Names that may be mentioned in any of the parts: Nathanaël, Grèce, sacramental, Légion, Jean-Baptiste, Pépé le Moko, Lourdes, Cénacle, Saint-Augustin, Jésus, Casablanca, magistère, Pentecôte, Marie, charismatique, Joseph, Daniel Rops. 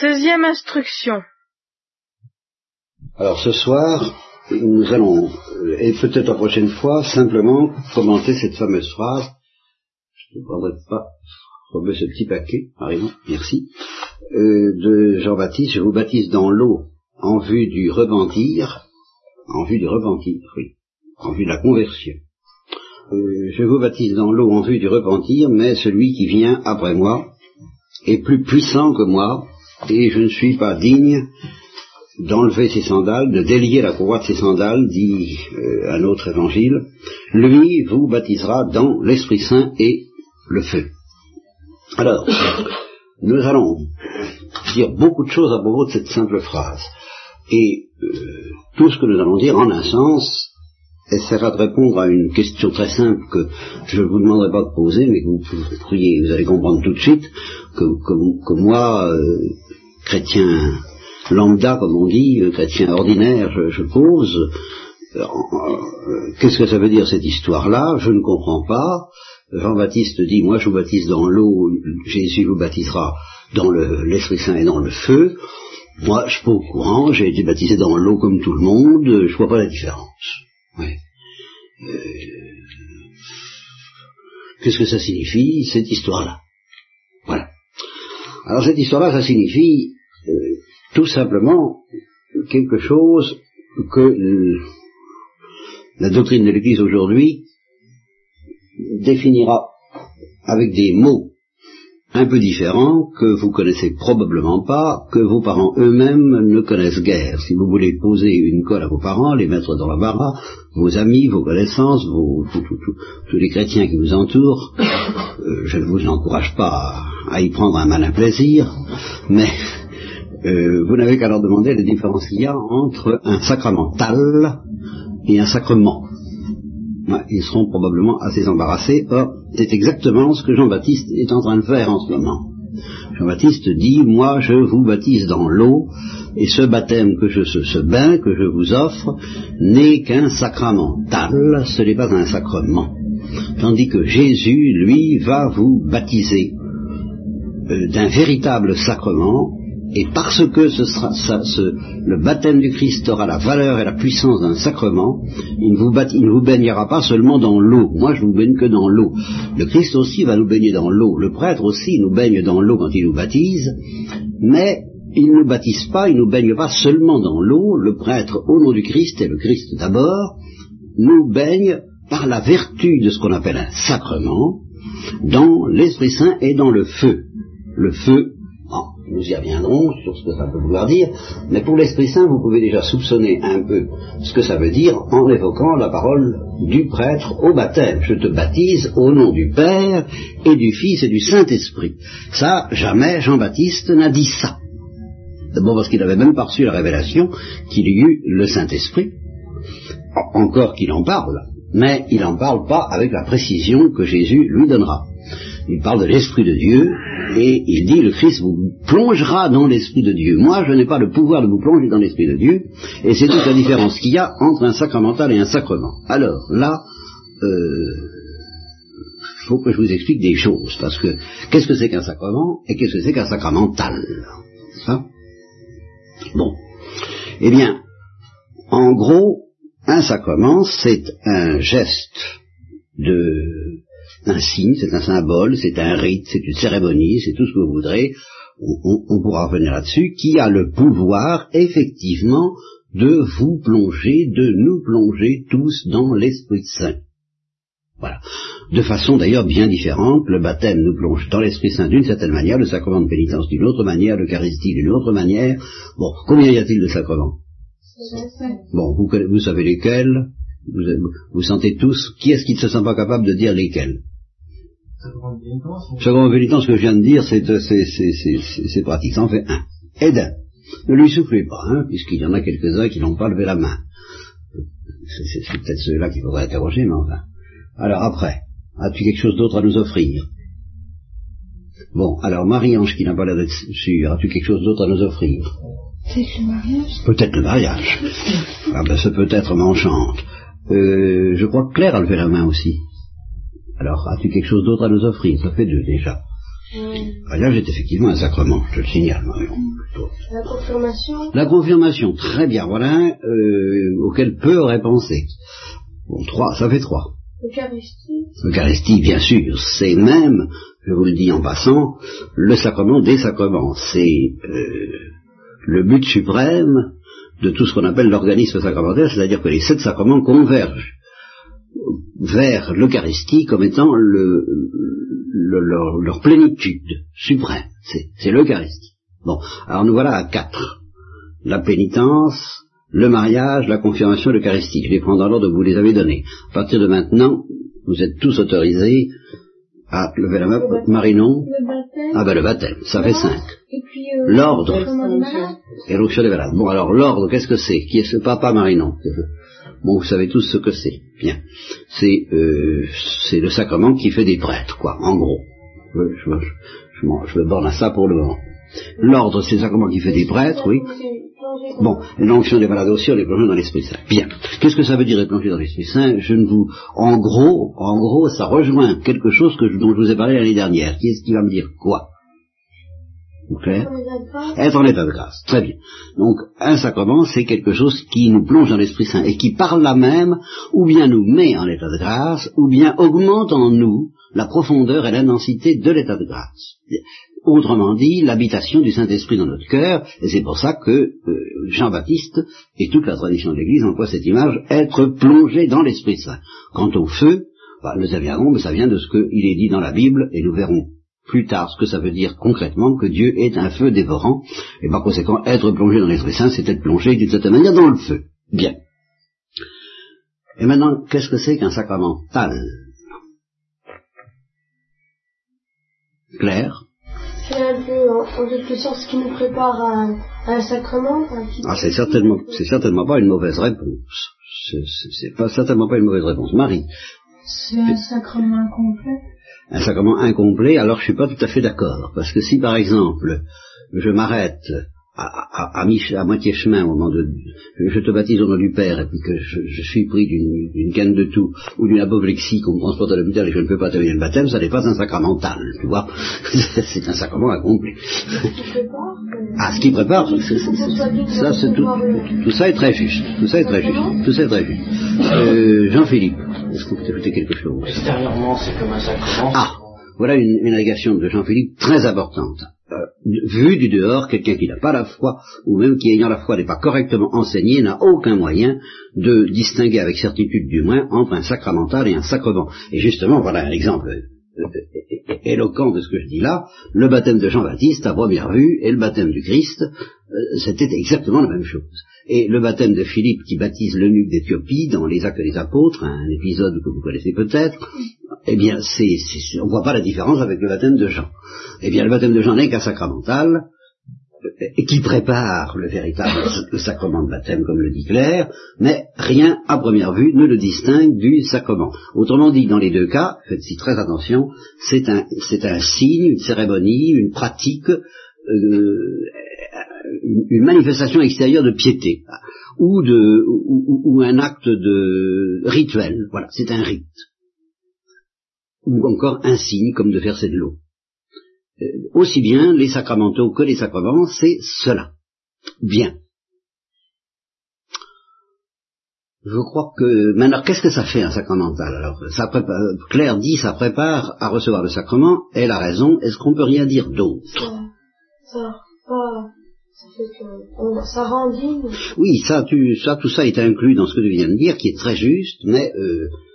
16e instruction. Alors ce soir, nous allons, et peut-être la prochaine fois, simplement commenter cette fameuse phrase. Je ne prendrai pas ce petit paquet, Marie, merci, de Jean-Baptiste. Je vous baptise dans l'eau en vue du repentir, oui, en vue de la conversion. Je vous baptise dans l'eau en vue du repentir, mais celui qui vient après moi est plus puissant que moi, et je ne suis pas digne d'enlever ses sandales, de délier la courroie de ses sandales, dit un autre évangile. Lui vous baptisera dans l'Esprit Saint et le feu. Alors, nous allons dire beaucoup de choses à propos de cette simple phrase. Et tout ce que nous allons dire, en un sens, essaiera de répondre à une question très simple que je ne vous demanderai pas de poser, mais que vous allez comprendre tout de suite, que moi, chrétien lambda, comme on dit, chrétien ordinaire, je pose. Qu'est-ce que ça veut dire cette histoire-là? Je ne comprends pas. Jean-Baptiste dit, moi je vous baptise dans l'eau, Jésus vous baptisera dans l'Esprit Saint et dans le feu. Moi, je suis pas au courant, j'ai été baptisé dans l'eau comme tout le monde, je vois pas la différence. Ouais. Qu'est-ce que ça signifie, cette histoire-là? Voilà. Alors cette histoire-là, ça signifie tout simplement quelque chose que la doctrine de l'Église aujourd'hui définira avec des mots un peu différents que vous connaissez probablement pas, que vos parents eux-mêmes ne connaissent guère. Si vous voulez poser une colle à vos parents, les mettre dans l'embarras, vos amis, vos connaissances, tous les chrétiens qui vous entourent, je ne vous encourage pas à y prendre un malin plaisir, mais vous n'avez qu'à leur demander la différence qu'il y a entre un sacramental et un sacrement. Ils seront probablement assez embarrassés. Or, c'est exactement ce que Jean-Baptiste est en train de faire en ce moment. Jean-Baptiste dit, moi je vous baptise dans l'eau, et ce baptême, ce bain que je vous offre, n'est qu'un sacramental, ce n'est pas un sacrement. Tandis que Jésus, lui, va vous baptiser d'un véritable sacrement, et parce que le baptême du Christ aura la valeur et la puissance d'un sacrement, il ne vous baignera pas seulement dans l'eau. Moi, je ne vous baigne que dans l'eau. Le Christ aussi va nous baigner dans l'eau. Le prêtre aussi nous baigne dans l'eau quand il nous baptise. Mais il ne nous baptise pas, il ne nous baigne pas seulement dans l'eau. Le prêtre, au nom du Christ, et le Christ d'abord, nous baigne par la vertu de ce qu'on appelle un sacrement, dans l'Esprit Saint et dans le feu. Le feu, nous y reviendrons sur ce que ça peut vouloir dire, mais pour l'Esprit Saint, vous pouvez déjà soupçonner un peu ce que ça veut dire en évoquant la parole du prêtre au baptême. Je te baptise au nom du Père et du Fils et du Saint-Esprit. Ça, jamais Jean-Baptiste n'a dit ça. D'abord parce qu'il n'avait même pas reçu la révélation qu'il y eut le Saint-Esprit, encore qu'il en parle, mais il n'en parle pas avec la précision que Jésus lui donnera. Il parle de l'Esprit de Dieu, et il dit, le Christ vous plongera dans l'Esprit de Dieu. Moi, je n'ai pas le pouvoir de vous plonger dans l'Esprit de Dieu, et c'est toute la différence qu'il y a entre un sacramental et un sacrement. Alors, là, il faut que je vous explique des choses, parce que, qu'est-ce que c'est qu'un sacrement, et qu'est-ce que c'est qu'un sacramental? Ça? Bon. Eh bien, en gros, un sacrement, c'est un geste un signe, c'est un symbole, c'est un rite, c'est une cérémonie, c'est tout ce que vous voudrez, on pourra revenir là-dessus, qui a le pouvoir, effectivement, de nous plonger tous dans l'Esprit Saint. Voilà. De façon d'ailleurs bien différente, le baptême nous plonge dans l'Esprit Saint d'une certaine manière, le sacrement de pénitence d'une autre manière, l'Eucharistie d'une autre manière. Bon, combien y a-t-il de sacrements? Bon, vous savez lesquels? Vous sentez tous, qui est-ce qui ne se sent pas capable de dire lesquels? Sacrement de pénitence, ce que je viens de dire, c'est pratique, ça en fait un. Et d'un. Ne lui soufflez pas, hein, puisqu'il y en a quelques-uns qui n'ont pas levé la main. C'est peut-être ceux-là qu'il faudrait interroger, mais enfin. Alors après, as-tu quelque chose d'autre à nous offrir? Bon, alors Marie-Ange qui n'a pas l'air d'être sûre, as-tu quelque chose d'autre à nous offrir? Peut-être le mariage. Peut-être le mariage. Ah ben ce peut-être m'enchante. Je crois que Claire a levé la main aussi. Alors, as-tu quelque chose d'autre à nous offrir? Ça fait deux déjà. Le mariage est effectivement un sacrement, je le signale, Marion. chose. La confirmation. La confirmation, très bien, voilà un auquel peu aurait pensé. Bon, trois, ça fait trois. L'Eucharistie. L'Eucharistie, bien sûr, c'est même, je vous le dis en passant, le sacrement des sacrements. C'est le but suprême de tout ce qu'on appelle l'organisme sacramentel, c'est-à-dire que les sept sacrements convergent vers l'Eucharistie comme étant leur plénitude suprême. C'est l'Eucharistie. Bon, alors nous voilà à quatre. La pénitence, le mariage, la confirmation, l'Eucharistie. Je les prends dans l'ordre que vous les avez donnés. À partir de maintenant, vous êtes tous autorisés à lever la main. Marinon. Le baptême. Ah ben le baptême, ça fait cinq. Et puis l'ordre. Et l'onction des malades. Bon alors l'ordre, qu'est-ce que c'est? Qui est ce papa Marinon? Bon, vous savez tous ce que c'est. Bien. C'est le sacrement qui fait des prêtres, quoi, en gros. Je me borne à ça pour le moment. L'ordre, c'est le sacrement qui fait des prêtres, oui. Bon, l'onction des malades aussi, on est plongé dans l'Esprit Saint. Bien. Qu'est-ce que ça veut dire être plongé dans l'Esprit Saint? En gros, ça rejoint quelque chose dont je vous ai parlé l'année dernière. Qui est-ce qui va me dire quoi? Okay. Être en état de grâce. Très bien. Donc, un sacrement, c'est quelque chose qui nous plonge dans l'Esprit Saint et qui, par là même, ou bien nous met en état de grâce, ou bien augmente en nous la profondeur et l'intensité de l'état de grâce. Autrement dit, l'habitation du Saint-Esprit dans notre cœur, et c'est pour ça que Jean-Baptiste et toute la tradition de l'Église emploie cette image, être plongé dans l'Esprit Saint. Quant au feu, nous avions, mais ça vient de ce qu'il est dit dans la Bible, et nous verrons plus tard ce que ça veut dire concrètement que Dieu est un feu dévorant, et par conséquent, être plongé dans l'Esprit Saint, c'est être plongé d'une certaine manière dans le feu. Bien. Et maintenant, qu'est-ce que c'est qu'un sacramental? Claire? C'est un peu, en quelque sorte, ce qui nous prépare à un sacrement. C'est certainement pas une mauvaise réponse. Certainement pas une mauvaise réponse. Marie? C'est un sacrement incomplet. Un sacrement incomplet, alors je suis pas tout à fait d'accord. Parce que si, par exemple, je m'arrête à moitié chemin au moment de... Je te baptise au nom du Père et puis que je suis pris d'une canne de toux ou d'une apoplexie qu'on me transporte à l'hôpital et je ne peux pas terminer le baptême, ça n'est pas un sacramental, tu vois. C'est un sacrement incomplet. Ce qui prépare, tout ça est très juste. Tout ça est très juste. Jean-Philippe, est-ce que vous écoutez quelque chose? Extérieurement, c'est comme un sacrement. Ah, voilà une agrégation de Jean-Philippe très importante. Vu du dehors, quelqu'un qui n'a pas la foi, ou même qui ayant la foi n'est pas correctement enseigné, n'a aucun moyen de distinguer avec certitude du moins entre un sacramental et un sacrement. Et justement, voilà un exemple éloquent de ce que je dis là, le baptême de Jean-Baptiste à première vue et le baptême du Christ, c'était exactement la même chose. Et le baptême de Philippe qui baptise l'eunuque d'Éthiopie dans les Actes des Apôtres, un épisode que vous connaissez peut-être, eh bien, on ne voit pas la différence avec le baptême de Jean. Eh bien, le baptême de Jean n'est qu'un sacramental qui prépare le véritable sacrement de baptême, comme le dit Claire, mais rien, à première vue, ne le distingue du sacrement. Autrement dit, dans les deux cas, faites-y très attention, c'est un signe, une cérémonie, une pratique, une manifestation extérieure de piété, ou un acte de rituel. Voilà, c'est un rite. Ou encore un signe comme de verser de l'eau. Aussi bien les sacramentaux que les sacrements, c'est cela. Bien. Je crois que... Maintenant, qu'est-ce que ça fait un sacramental? Alors, ça prépare... Claire dit, ça prépare à recevoir le sacrement, elle a raison, est-ce qu'on peut rien dire d'autre? Ça fait que... Ça rend digne. Oui, tout ça est inclus dans ce que tu viens de dire, qui est très juste, mais...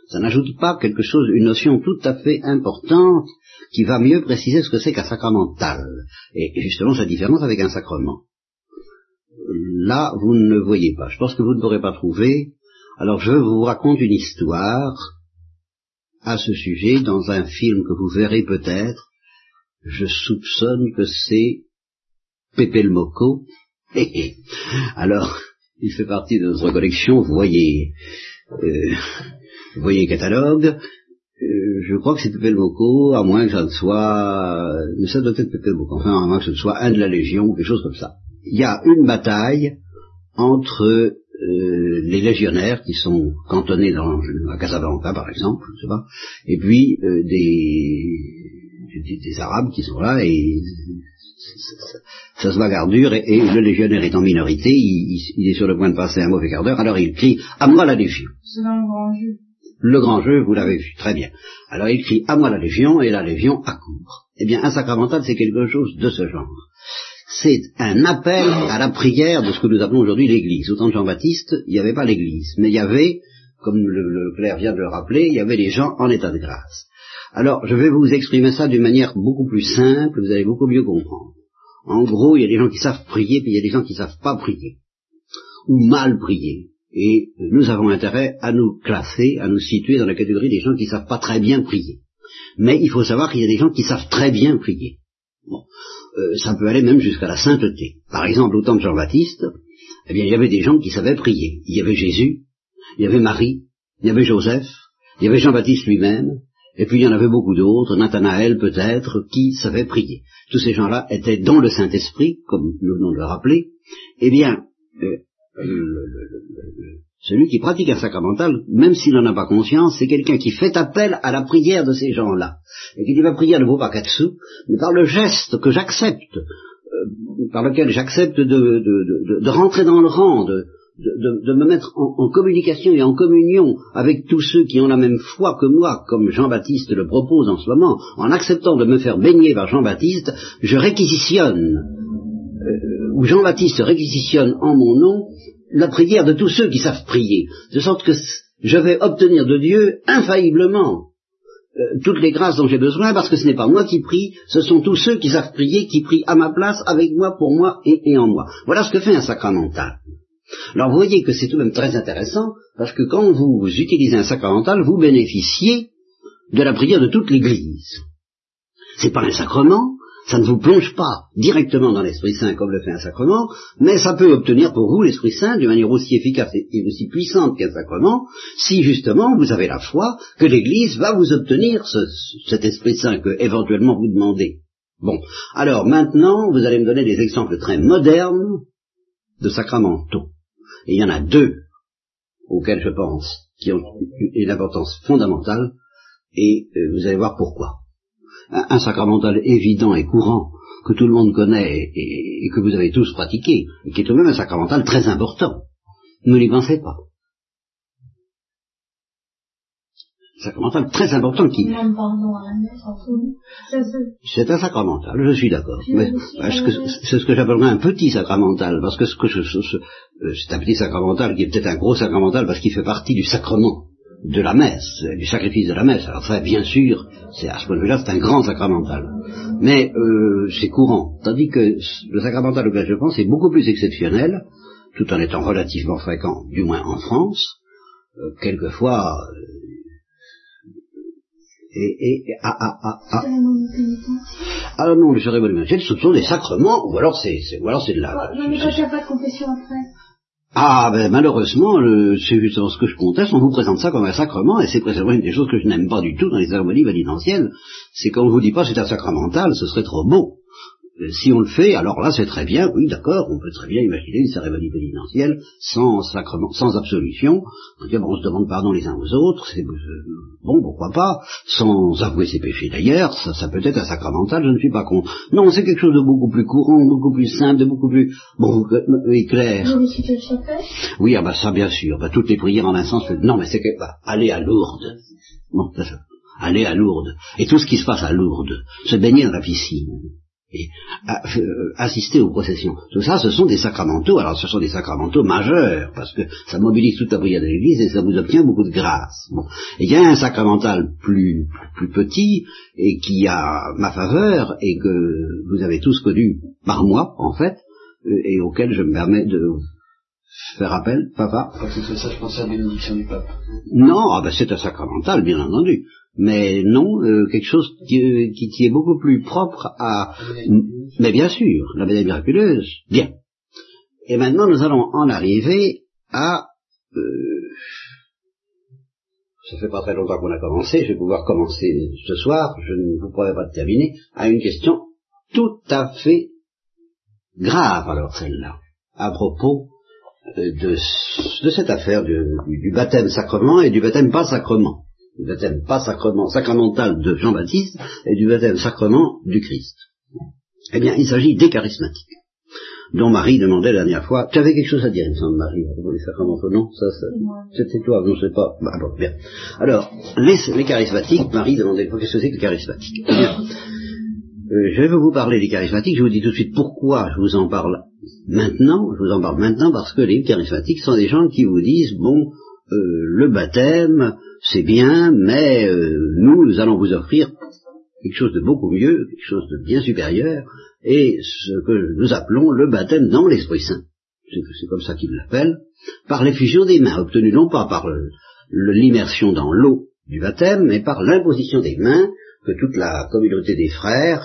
ça n'ajoute pas quelque chose, une notion tout à fait importante qui va mieux préciser ce que c'est qu'un sacramental. Et justement, sa différence avec un sacrement. Là, vous ne le voyez pas. Je pense que vous ne pourrez pas trouver. Alors, je vous raconte une histoire à ce sujet dans un film que vous verrez peut-être. Je soupçonne que c'est Pépé le Moco. Alors, il fait partie de notre collection. Vous voyez catalogue, je crois que c'est Pépé le Moco, à moins que ça ne soit... Mais ça doit être Pépé le Moco, enfin, à moins que ce ne soit un de la Légion, ou quelque chose comme ça. Il y a une bataille entre les légionnaires, qui sont cantonnés à Casablanca, par exemple, je sais pas, et puis des Arabes qui sont là, et Ça se bagarre dur et le légionnaire est en minorité, il est sur le point de passer un mauvais quart d'heure, alors il crie « À moi la Légion !» C'est dans le grand jeu. Le grand jeu, vous l'avez vu, très bien. Alors il crie « À moi la Légion !» et la Légion accourt. Eh bien, un sacramental, c'est quelque chose de ce genre. C'est un appel à la prière de ce que nous appelons aujourd'hui l'Église. Au temps de Jean-Baptiste, il n'y avait pas l'Église, mais il y avait, comme le clerc vient de le rappeler, il y avait les gens en état de grâce. Alors, je vais vous exprimer ça d'une manière beaucoup plus simple, vous allez beaucoup mieux comprendre. En gros, il y a des gens qui savent prier, puis il y a des gens qui ne savent pas prier, ou mal prier. Et nous avons intérêt à nous classer, à nous situer dans la catégorie des gens qui ne savent pas très bien prier. Mais il faut savoir qu'il y a des gens qui savent très bien prier. Bon, ça peut aller même jusqu'à la sainteté. Par exemple, au temps de Jean-Baptiste, eh bien, il y avait des gens qui savaient prier. Il y avait Jésus, il y avait Marie, il y avait Joseph, il y avait Jean-Baptiste lui-même, et puis il y en avait beaucoup d'autres, Nathanaël peut-être, qui savaient prier. Tous ces gens-là étaient dans le Saint-Esprit, comme nous venons de le rappeler. Eh bien, celui qui pratique un sacramental, même s'il n'en a pas conscience, c'est quelqu'un qui fait appel à la prière de ces gens-là. Et qui dit la prière ne vaut pas quatre sous, mais par le geste que j'accepte, par lequel j'accepte de rentrer dans le rang, de me mettre en communication et en communion avec tous ceux qui ont la même foi que moi, comme Jean-Baptiste le propose en ce moment, en acceptant de me faire baigner par Jean-Baptiste, je réquisitionne, ou Jean-Baptiste réquisitionne en mon nom, la prière de tous ceux qui savent prier, de sorte que je vais obtenir de Dieu infailliblement toutes les grâces dont j'ai besoin, parce que ce n'est pas moi qui prie, ce sont tous ceux qui savent prier, qui prient à ma place, avec moi, pour moi et en moi. Voilà ce que fait un sacramental. Alors vous voyez que c'est tout de même très intéressant, parce que quand vous utilisez un sacramental, vous bénéficiez de la prière de toute l'Église. C'est pas un sacrement, ça ne vous plonge pas directement dans l'Esprit Saint comme le fait un sacrement, mais ça peut obtenir pour vous l'Esprit Saint d'une manière aussi efficace et aussi puissante qu'un sacrement, si justement vous avez la foi que l'Église va vous obtenir cet Esprit Saint que éventuellement vous demandez. Bon, alors maintenant, vous allez me donner des exemples très modernes de sacramentaux. Et il y en a deux auxquels je pense qui ont une importance fondamentale, et vous allez voir pourquoi. Un sacramental évident et courant, que tout le monde connaît et que vous avez tous pratiqué, et qui est tout de même un sacramental très important. Ne l'y pensez pas. Un sacramental très important qui... Même pardon à la messe, en tout. C'est un sacramental, je suis d'accord. Mais c'est ce que j'appellerais un petit sacramental, parce que c'est un petit sacramental qui est peut-être un gros sacramental parce qu'il fait partie du sacrement de la messe, du sacrifice de la messe. Alors ça, bien sûr, à ce point de vue-là, c'est un grand sacramental. Mais c'est courant. Tandis que le sacramental auquel je pense est beaucoup plus exceptionnel, tout en étant relativement fréquent, du moins en France, quelquefois... Alors non, le cérémonial universel, ce sont des sacrements, ou alors c'est de la... Non, mais quand il n'y a pas de confession après... Ah, ben malheureusement, c'est justement ce que je conteste, on vous présente ça comme un sacrement, et c'est précisément une des choses que je n'aime pas du tout dans les cérémonies pénitentielles, c'est qu'on ne vous dit pas c'est un sacramental, ce serait trop beau. Si on le fait, alors là c'est très bien, oui d'accord, on peut très bien imaginer une cérémonie pénitentielle sans sacrement, sans absolution, on se demande pardon les uns aux autres, c'est bon, pourquoi pas, sans avouer ses péchés d'ailleurs, ça peut être un sacramental, je ne suis pas contre. Non, c'est quelque chose de beaucoup plus courant, beaucoup plus simple, de beaucoup plus clair. Oui, ah bah ça bien sûr, bah, toutes les prières en un sens, non mais c'est que aller à Lourdes, bon c'est ça, aller à Lourdes, et tout ce qui se passe à Lourdes, se baigner dans la piscine. Et assister aux processions. Tout ça, ce sont des sacramentaux. Alors, ce sont des sacramentaux majeurs, parce que ça mobilise toute la prière de l'Église et ça vous obtient beaucoup de grâce. Bon. Et il y a un sacramental plus petit et qui a ma faveur et que vous avez tous connu par moi, en fait, et auquel je me permets de faire appel. Papa. Ça, je pensais à la bénédiction du pape. Non, ah ben, c'est un sacramental, bien entendu. Mais non, quelque chose qui est beaucoup plus propre à... Mais bien sûr, la médaille miraculeuse. Bien. Et maintenant, nous allons en arriver à... Ça fait pas très longtemps qu'on a commencé, je vais pouvoir commencer ce soir, je ne vous promets pas de terminer, à une question tout à fait grave, alors celle-là, à propos de cette affaire du baptême sacrement et du baptême pas sacrement. Du baptême pas sacrement, sacramental de Jean-Baptiste et du baptême sacrement du Christ. Eh bien, il s'agit des charismatiques, dont Marie demandait la dernière fois. Tu avais quelque chose à dire, il me semble, Marie. Vous voulez faire comment? Non, c'était toi, je ne sais pas. Bah, bon, bien. Alors, les charismatiques, Marie demandait qu'est-ce que c'est que les charismatiques. Eh bien, je vais vous parler des charismatiques. Je vous dis tout de suite pourquoi je vous en parle maintenant. Je vous en parle maintenant parce que les charismatiques sont des gens qui vous disent, bon, le baptême, c'est bien, mais nous allons vous offrir quelque chose de beaucoup mieux, quelque chose de bien supérieur, et ce que nous appelons le baptême dans l'Esprit Saint. C'est comme ça qu'ils l'appellent, par l'effusion des mains, obtenue non pas par l'immersion dans l'eau du baptême, mais par l'imposition des mains que toute la communauté des frères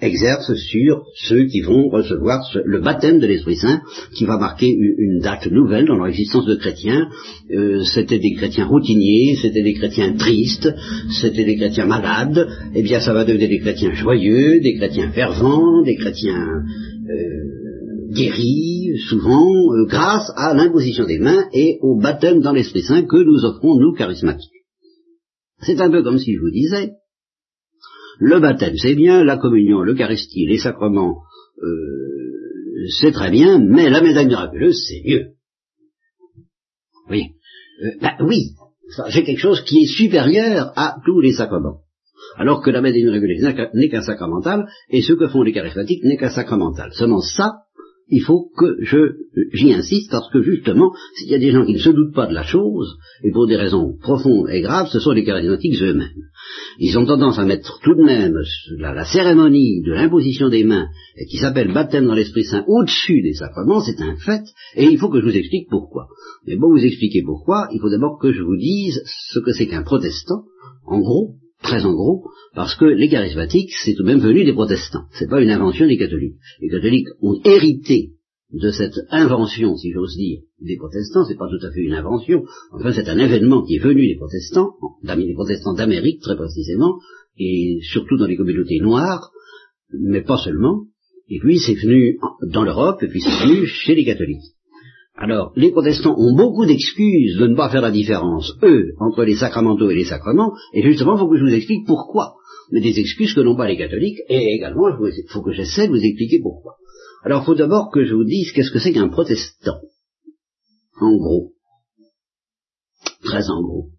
exerce sur ceux qui vont recevoir le baptême de l'Esprit Saint, qui va marquer une date nouvelle dans leur existence de chrétiens. C'était des chrétiens routiniers, c'était des chrétiens tristes, c'était des chrétiens malades. Eh bien, ça va devenir des chrétiens joyeux, des chrétiens fervents, des chrétiens guéris, souvent, grâce à l'imposition des mains et au baptême dans l'Esprit Saint que nous offrons, nous, charismatiques. C'est un peu comme si je vous disais, le baptême, c'est bien, la communion, l'eucharistie, les sacrements, c'est très bien, mais la médaille miraculeuse, c'est mieux. Oui, oui, j'ai quelque chose qui est supérieur à tous les sacrements. Alors que la médaille miraculeuse n'est qu'un sacramental, et ce que font les charismatiques n'est qu'un sacramental. Seulement ça, il faut que j'y insiste, parce que justement, s'il y a des gens qui ne se doutent pas de la chose, et pour des raisons profondes et graves, ce sont les charismatiques eux-mêmes. Ils ont tendance à mettre tout de même la cérémonie de l'imposition des mains, et qui s'appelle baptême dans l'Esprit Saint, au-dessus des sacrements, c'est un fait, et il faut que je vous explique pourquoi. Mais pour vous expliquer pourquoi, il faut d'abord que je vous dise ce que c'est qu'un protestant, en gros, très en gros, parce que les charismatiques, c'est tout de même venu des protestants. C'est pas une invention des catholiques. Les catholiques ont hérité de cette invention, si j'ose dire, des protestants. C'est pas tout à fait une invention. Enfin, c'est un événement qui est venu des protestants, des protestants d'Amérique, très précisément, et surtout dans les communautés noires, mais pas seulement. Et puis, c'est venu dans l'Europe, et puis c'est venu chez les catholiques. Alors, les protestants ont beaucoup d'excuses de ne pas faire la différence, eux, entre les sacramentaux et les sacrements, et justement, il faut que je vous explique pourquoi. Mais des excuses que n'ont pas les catholiques, et également, il faut que j'essaie de vous expliquer pourquoi. Alors, il faut d'abord que je vous dise qu'est-ce que c'est qu'un protestant, en gros, très en gros.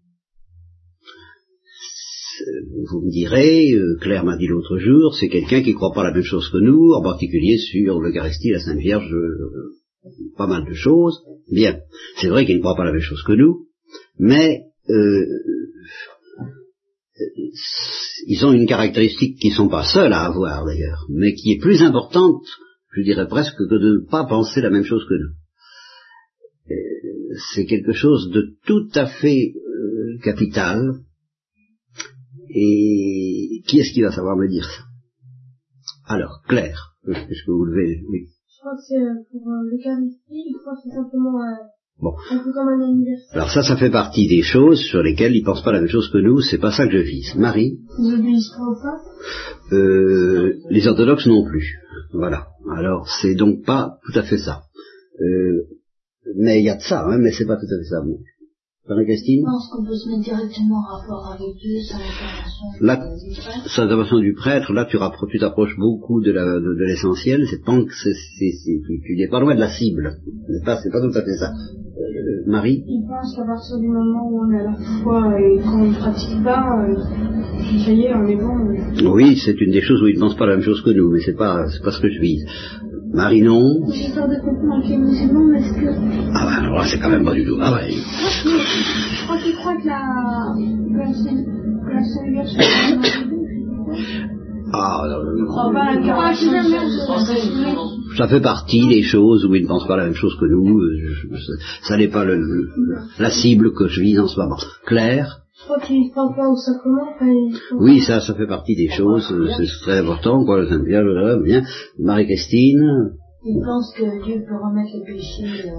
Vous me direz, Claire m'a dit l'autre jour, c'est quelqu'un qui ne croit pas la même chose que nous, en particulier sur l'Eucharistie, la Sainte Vierge... pas mal de choses. Bien, c'est vrai qu'ils ne croient pas la même chose que nous, mais ils ont une caractéristique qu'ils ne sont pas seuls à avoir d'ailleurs, mais qui est plus importante, je dirais presque, que de ne pas penser la même chose que nous. C'est quelque chose de tout à fait capital, et qui est-ce qui va savoir me dire ça? Alors, Claire, est-ce que vous levez? Oui. Je crois que c'est pour l'Eucharistie, je crois que c'est simplement un peu comme un anniversaire. Alors ça fait partie des choses sur lesquelles ils pensent pas la même chose que nous, c'est pas ça que je vise. Marie ? Vous n'obéissez pas au pape ? Les orthodoxes non plus. Voilà. Alors c'est donc pas tout à fait ça. Mais il y a de ça, hein, mais c'est pas tout à fait ça. Bon. Marie-Christine ? Je pense qu'on peut se mettre directement en rapport avec Dieu sans l'intervention du prêtre. Sans l'intervention du prêtre, là tu t'approches beaucoup de l'essentiel, tu n'es pas loin de la cible, c'est pas tout à fait ça. Marie ? Je pense qu'à partir du moment où on a la foi et qu'on ne pratique pas, ça y est, on est bon. Oui, c'est une des choses où ils ne pensent pas la même chose que nous, mais c'est pas ce que je vise. Marie, non. J'ai peur de comprendre qu'il est musulman, mais est-ce que... Ah bah alors là, c'est quand même pas du tout pareil. Je crois qu'il croit que la Sainte Vierge est... Ah, non. Ça fait partie des choses où ils ne pensent pas la même chose que nous. Ça n'est pas la cible que je vise en ce moment. Claire ? Je crois qu'il ne parle pas au sacrement. Oui, ça fait partie des choses, c'est très important, quoi, le Saint-Vierge, bien. Marie-Christine. Il pense que Dieu peut remettre le péché.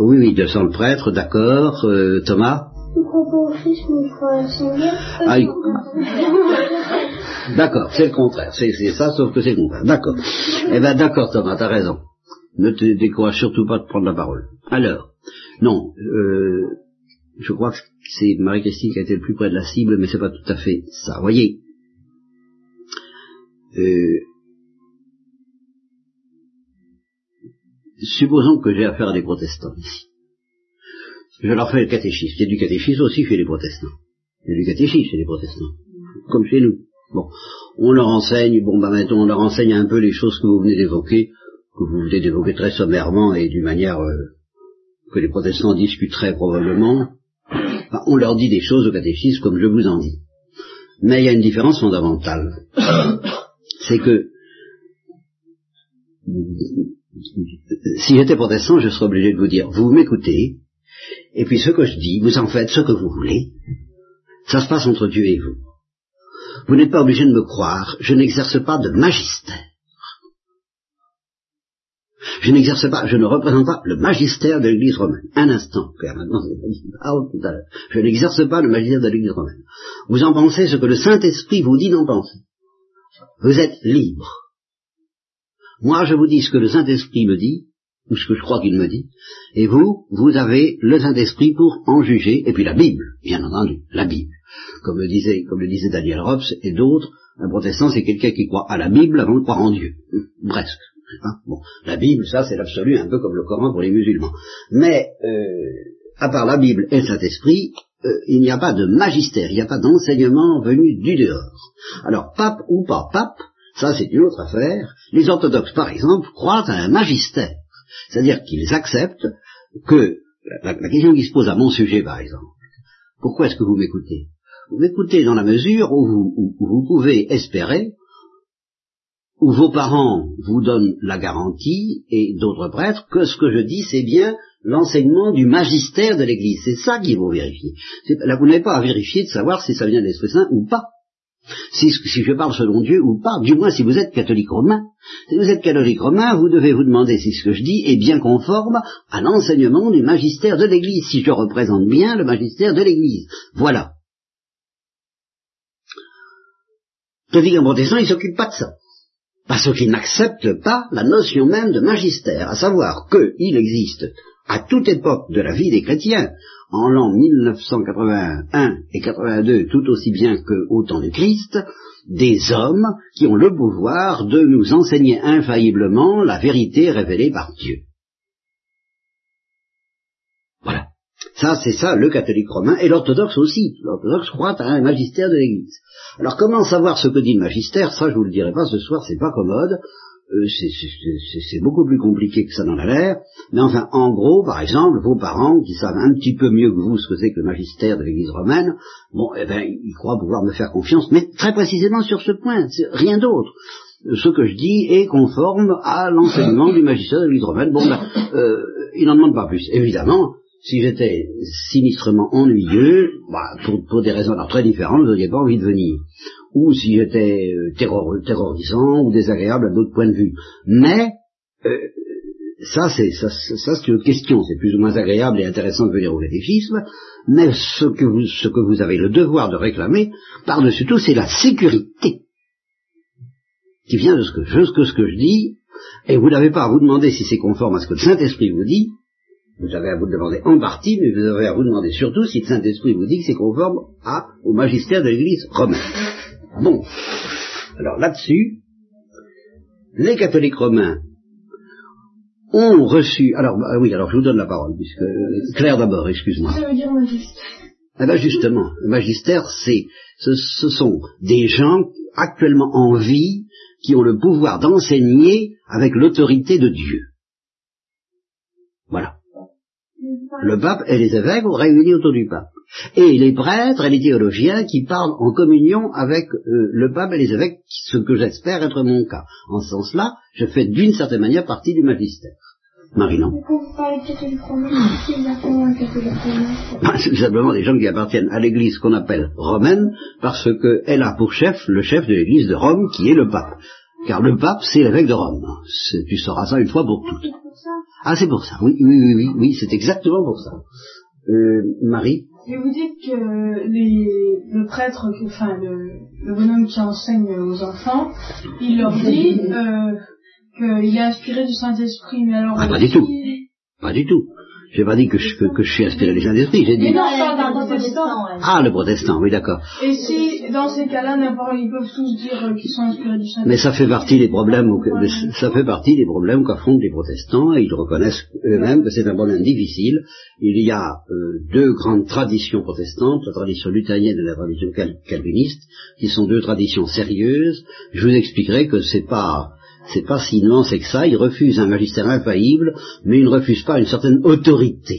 Oui, de sans le prêtre, d'accord. Thomas. Il ne croit pas au Christ, mais il croit à la Sainte-Vierge. D'accord, c'est le contraire, c'est ça, sauf que c'est le contraire. D'accord. Eh bien, d'accord, Thomas, t'as raison. Ne te décourage surtout pas de prendre la parole. Alors, non, je crois que c'est Marie-Christine qui a été le plus près de la cible, mais c'est pas tout à fait ça. Voyez, supposons que j'ai affaire à des protestants ici. Je leur fais le catéchisme. Il y a du catéchisme aussi chez les protestants. Il y a du catéchisme chez les protestants. Comme chez nous. Bon. On leur enseigne, maintenant, on leur enseigne un peu les choses que vous venez d'évoquer, très sommairement et d'une manière que les protestants discuteraient probablement. Enfin, on leur dit des choses au catéchisme comme je vous en dis. Mais il y a une différence fondamentale. C'est que si j'étais protestant, je serais obligé de vous dire, vous m'écoutez, et puis ce que je dis, vous en faites ce que vous voulez, ça se passe entre Dieu et vous. Vous n'êtes pas obligé de me croire, je n'exerce pas de magistère. Je ne représente pas le magistère de l'Église romaine. Un instant, car maintenant c'est pas dit, tout à l'heure. Je n'exerce pas le magistère de l'Église romaine. Vous en pensez ce que le Saint-Esprit vous dit d'en penser. Vous êtes libre. Moi, je vous dis ce que le Saint-Esprit me dit, ou ce que je crois qu'il me dit, et vous, vous avez le Saint-Esprit pour en juger, et puis la Bible, bien entendu, la Bible. Comme le disait Daniel Rops et d'autres, un protestant c'est quelqu'un qui croit à la Bible avant de croire en Dieu. Presque. Hein? Bon, la Bible, ça c'est l'absolu, un peu comme le Coran pour les musulmans. Mais, à part la Bible et le Saint-Esprit, il n'y a pas de magistère, il n'y a pas d'enseignement venu du dehors. Alors, pape ou pas pape, ça c'est une autre affaire. Les orthodoxes, par exemple, croient à un magistère. C'est-à-dire qu'ils acceptent que, la question qui se pose à mon sujet, par exemple, pourquoi est-ce que vous m'écoutez ? Vous m'écoutez dans la mesure où vous pouvez espérer, où vos parents vous donnent la garantie, et d'autres prêtres, que ce que je dis, c'est bien l'enseignement du magistère de l'Église. C'est ça qu'il faut vérifier. Là, vous n'avez pas à vérifier de savoir si ça vient de l'Esprit Saint ou pas. Si je parle selon Dieu ou pas, du moins si vous êtes catholique romain. Si vous êtes catholique romain, vous devez vous demander si ce que je dis est bien conforme à l'enseignement du magistère de l'Église, si je représente bien le magistère de l'Église. Voilà. Tandis qu'un protestant, il ne s'occupe pas de ça. Parce qu'il n'accepte pas la notion même de magistère, à savoir qu'il existe à toute époque de la vie des chrétiens, en l'an 1981 et 82, tout aussi bien qu'au temps du Christ, des hommes qui ont le pouvoir de nous enseigner infailliblement la vérité révélée par Dieu. Voilà. C'est ça le catholique romain, et l'orthodoxe aussi. L'orthodoxe croit à un magistère de l'Église. Alors comment savoir ce que dit le magistère? Ça je vous le dirai pas ce soir, c'est pas commode. C'est beaucoup plus compliqué que ça dans la l'air, mais enfin, en gros, par exemple, vos parents, qui savent un petit peu mieux que vous ce que c'est que le magistère de l'Église romaine, ils croient pouvoir me faire confiance, mais très précisément sur ce point, rien d'autre. Ce que je dis est conforme à l'enseignement du magistère de l'Église romaine. Ils n'en demandent pas plus. Évidemment, si j'étais sinistrement ennuyeux, pour des raisons très différentes, vous n'auriez pas envie de venir. Ou si j'étais terrorisant ou désagréable à d'autres points de vue. Mais ça c'est une question, c'est plus ou moins agréable et intéressant de venir au catéchisme, mais ce que vous avez le devoir de réclamer, par-dessus tout, c'est la sécurité qui vient de ce que je dis, et vous n'avez pas à vous demander si c'est conforme à ce que le Saint-Esprit vous dit. Vous avez à vous demander en partie, mais vous avez à vous demander surtout si le Saint-Esprit vous dit que c'est conforme au magistère de l'Église romaine. Bon, alors là-dessus, les catholiques romains ont reçu... Alors je vous donne la parole, puisque... Claire d'abord, excuse-moi. Ça veut dire magistère. Ah ben justement, le magistère, ce sont des gens actuellement en vie qui ont le pouvoir d'enseigner avec l'autorité de Dieu. Voilà. Le pape et les évêques réunis autour du pape. Et les prêtres et les théologiens qui parlent en communion avec le pape et les évêques, ce que j'espère être mon cas. En ce sens-là, je fais d'une certaine manière partie du magistère. Marie, non ? Quand vous parlez de catholique romain, c'est exactement un catholique romain ? C'est tout simplement des gens qui appartiennent à l'église qu'on appelle romaine, parce qu'elle a pour chef le chef de l'église de Rome, qui est le pape. Car le pape, c'est l'évêque de Rome. Tu sauras ça une fois pour toutes. Ah, c'est pour ça. Oui, c'est exactement pour ça. Marie ? Et vous dites que le prêtre, le bonhomme qui enseigne aux enfants, il leur dit qu'il est inspiré du Saint-Esprit, mais alors... Ah, pas du tout. J'ai pas dit que je suis inspiré du Saint-Esprit, j'ai dit... Mais non, je parle d'un protestant. Ah, le protestant, oui, d'accord. Et si, dans ces cas-là, ils peuvent tous dire qu'ils sont inspirés du Saint-Esprit. Mais ça fait partie des problèmes, qu'affrontent les protestants, et ils reconnaissent eux-mêmes que c'est un problème difficile. Il y a deux grandes traditions protestantes, la tradition luthérienne et la tradition calviniste, qui sont deux traditions sérieuses. Je vous expliquerai que c'est pas si nuancé que ça. Ils refusent un magistère infaillible, mais ils ne refusent pas une certaine autorité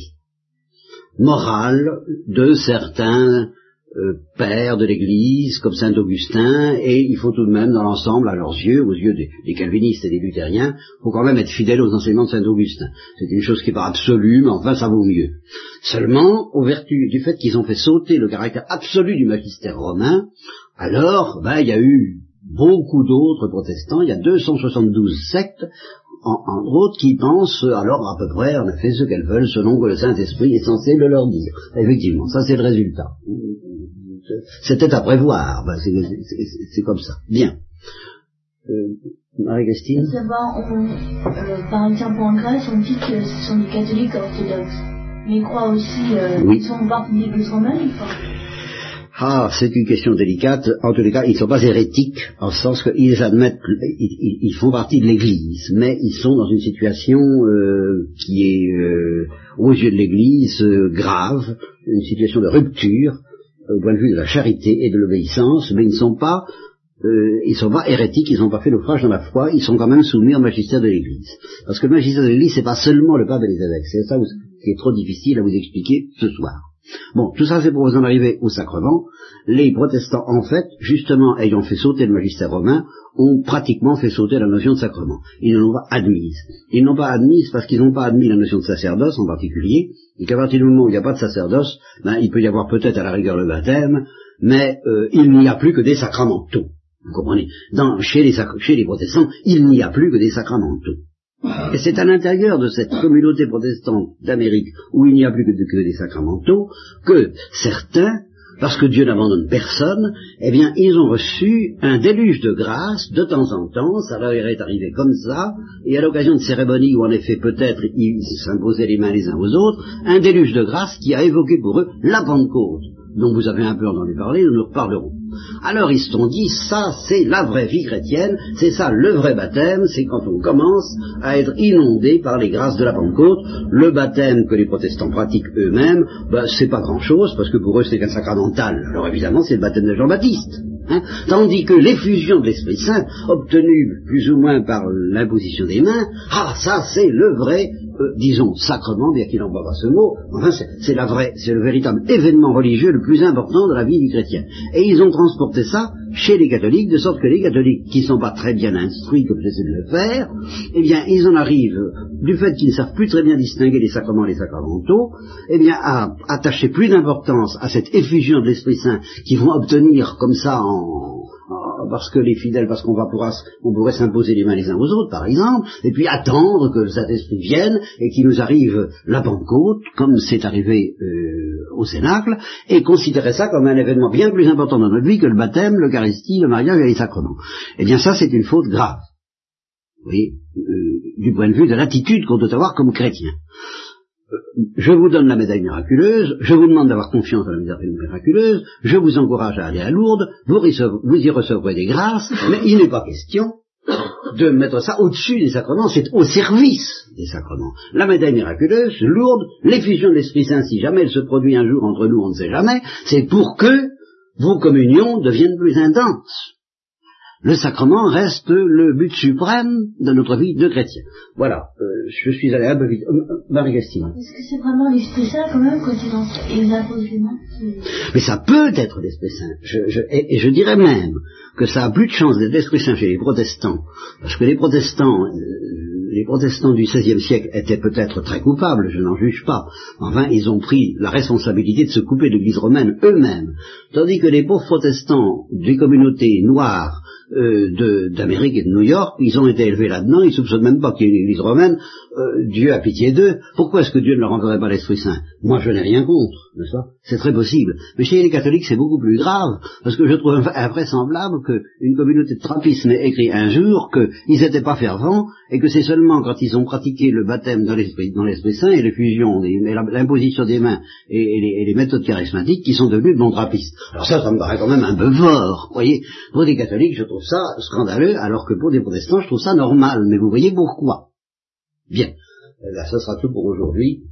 morale de certains pères de l'Église, comme Saint-Augustin, et il faut tout de même, dans l'ensemble, à leurs yeux, aux yeux des calvinistes et des luthériens, il faut quand même être fidèle aux enseignements de Saint-Augustin. C'est une chose qui n'est pas absolue, mais enfin, ça vaut mieux. Seulement, au vertu du fait qu'ils ont fait sauter le caractère absolu du magistère romain, alors, il y a eu beaucoup d'autres protestants, il y a 272 sectes, en autres, qui pensent, alors à peu près, on a fait ce qu'elles veulent, selon que le Saint-Esprit est censé le leur dire. Effectivement, ça c'est le résultat. C'était à prévoir, c'est comme ça. Bien. Marie-Christine ? D'abord, par exemple en Grèce, on dit que ce sont des catholiques orthodoxes. Mais ils croient aussi, oui. Ils sont partis des musulmans, Ah, c'est une question délicate. En tous les cas, ils ne sont pas hérétiques, en ce sens qu'ils admettent, ils font partie de l'Église, mais ils sont dans une situation qui est, aux yeux de l'Église, grave, une situation de rupture, au point de vue de la charité et de l'obéissance, mais ils ne sont pas hérétiques, ils n'ont pas fait naufrage dans la foi, ils sont quand même soumis au magistère de l'Église. Parce que le magistère de l'Église, c'est pas seulement le pape et les évêques, c'est ça qui est trop difficile à vous expliquer ce soir. Bon, tout ça c'est pour vous en arriver au sacrement. Les protestants, en fait, justement, ayant fait sauter le magistère romain, ont pratiquement fait sauter la notion de sacrement. Ils ne l'ont pas admise. Ils n'ont pas admise parce qu'ils n'ont pas admis la notion de sacerdoce en particulier, et qu'à partir du moment où il n'y a pas de sacerdoce, il peut y avoir peut-être à la rigueur le baptême, mais il n'y a plus que des sacramentaux. Vous comprenez ? Chez les protestants, il n'y a plus que des sacramentaux. Et c'est à l'intérieur de cette communauté protestante d'Amérique où il n'y a plus que des sacramentaux que certains, parce que Dieu n'abandonne personne, eh bien ils ont reçu un déluge de grâce de temps en temps, ça leur est arrivé comme ça, et à l'occasion de cérémonies où en effet peut-être ils s'imposaient les mains les uns aux autres, un déluge de grâce qui a évoqué pour eux la Pentecôte, dont vous avez un peu entendu parler, nous reparlerons. Alors ils se sont dit, ça c'est la vraie vie chrétienne, c'est ça le vrai baptême, c'est quand on commence à être inondé par les grâces de la Pentecôte. Le baptême que les protestants pratiquent eux-mêmes, c'est pas grand-chose, parce que pour eux c'est qu'un sacramental, alors évidemment c'est le baptême de Jean-Baptiste. Tandis que l'effusion de l'Esprit Saint, obtenue plus ou moins par l'imposition des mains, ça c'est le vrai, disons, sacrement, bien qu'il n'emploie pas ce mot, enfin c'est le véritable événement religieux le plus important de la vie du chrétien. Et ils ont transporté ça chez les catholiques, de sorte que les catholiques, qui ne sont pas très bien instruits comme j'essaie de le faire, eh bien ils en arrivent, du fait qu'ils ne savent plus très bien distinguer les sacrements et les sacramentaux, eh bien à attacher plus d'importance à cette effusion de l'Esprit Saint qu'ils vont obtenir comme ça parce que les fidèles, parce qu'on pourrait s'imposer les mains les uns aux autres, par exemple, et puis attendre que le Saint-Esprit vienne et qu'il nous arrive la Pentecôte, comme c'est arrivé au Cénacle, et considérer ça comme un événement bien plus important dans notre vie que le baptême, l'Eucharistie, le mariage et les sacrements. Eh bien ça, c'est une faute grave, vous voyez, du point de vue de l'attitude qu'on doit avoir comme chrétien. Je vous donne la médaille miraculeuse, je vous demande d'avoir confiance dans la médaille miraculeuse, je vous encourage à aller à Lourdes, vous y recevrez des grâces, mais il n'est pas question de mettre ça au-dessus des sacrements, c'est au service des sacrements. La médaille miraculeuse, Lourdes, l'effusion de l'Esprit Saint, si jamais elle se produit un jour entre nous, on ne sait jamais, c'est pour que vos communions deviennent plus intenses. Le sacrement reste le but suprême de notre vie de chrétien. Voilà, je suis allé un peu vite. Marie-Christine. Est-ce que c'est vraiment l'Esprit Saint quand même quand tu danses les apôtres? Mais ça peut être l'Esprit Saint. Et je dirais même que ça a plus de chance d'être l'Esprit Saint chez les protestants. Parce que les protestants du XVIe siècle étaient peut-être très coupables, je n'en juge pas. Enfin, ils ont pris la responsabilité de se couper de l'Église romaine eux-mêmes. Tandis que les pauvres protestants des communautés noires d'Amérique et de New York, ils ont été élevés là-dedans, ils ne soupçonnent même pas qu'il y ait une église romaine, Dieu a pitié d'eux, pourquoi est-ce que Dieu ne leur enverrait pas l'Esprit Saint? Moi, je n'ai rien contre, n'est-ce pas? C'est très possible. Mais chez les catholiques, c'est beaucoup plus grave, parce que je trouve invraisemblable qu'une communauté de trappistes m'ait écrit un jour qu'ils n'étaient pas fervents, et que c'est seulement quand ils ont pratiqué le baptême dans l'Esprit Saint, et l'effusion, l'imposition des mains, et les méthodes charismatiques, qui sont devenus de bons trappistes. Alors ça me paraît quand même un peu fort, vous voyez. Pour des catholiques, je trouve ça scandaleux, alors que pour des protestants, je trouve ça normal. Mais vous voyez pourquoi? Bien, eh bien, ça sera tout pour aujourd'hui.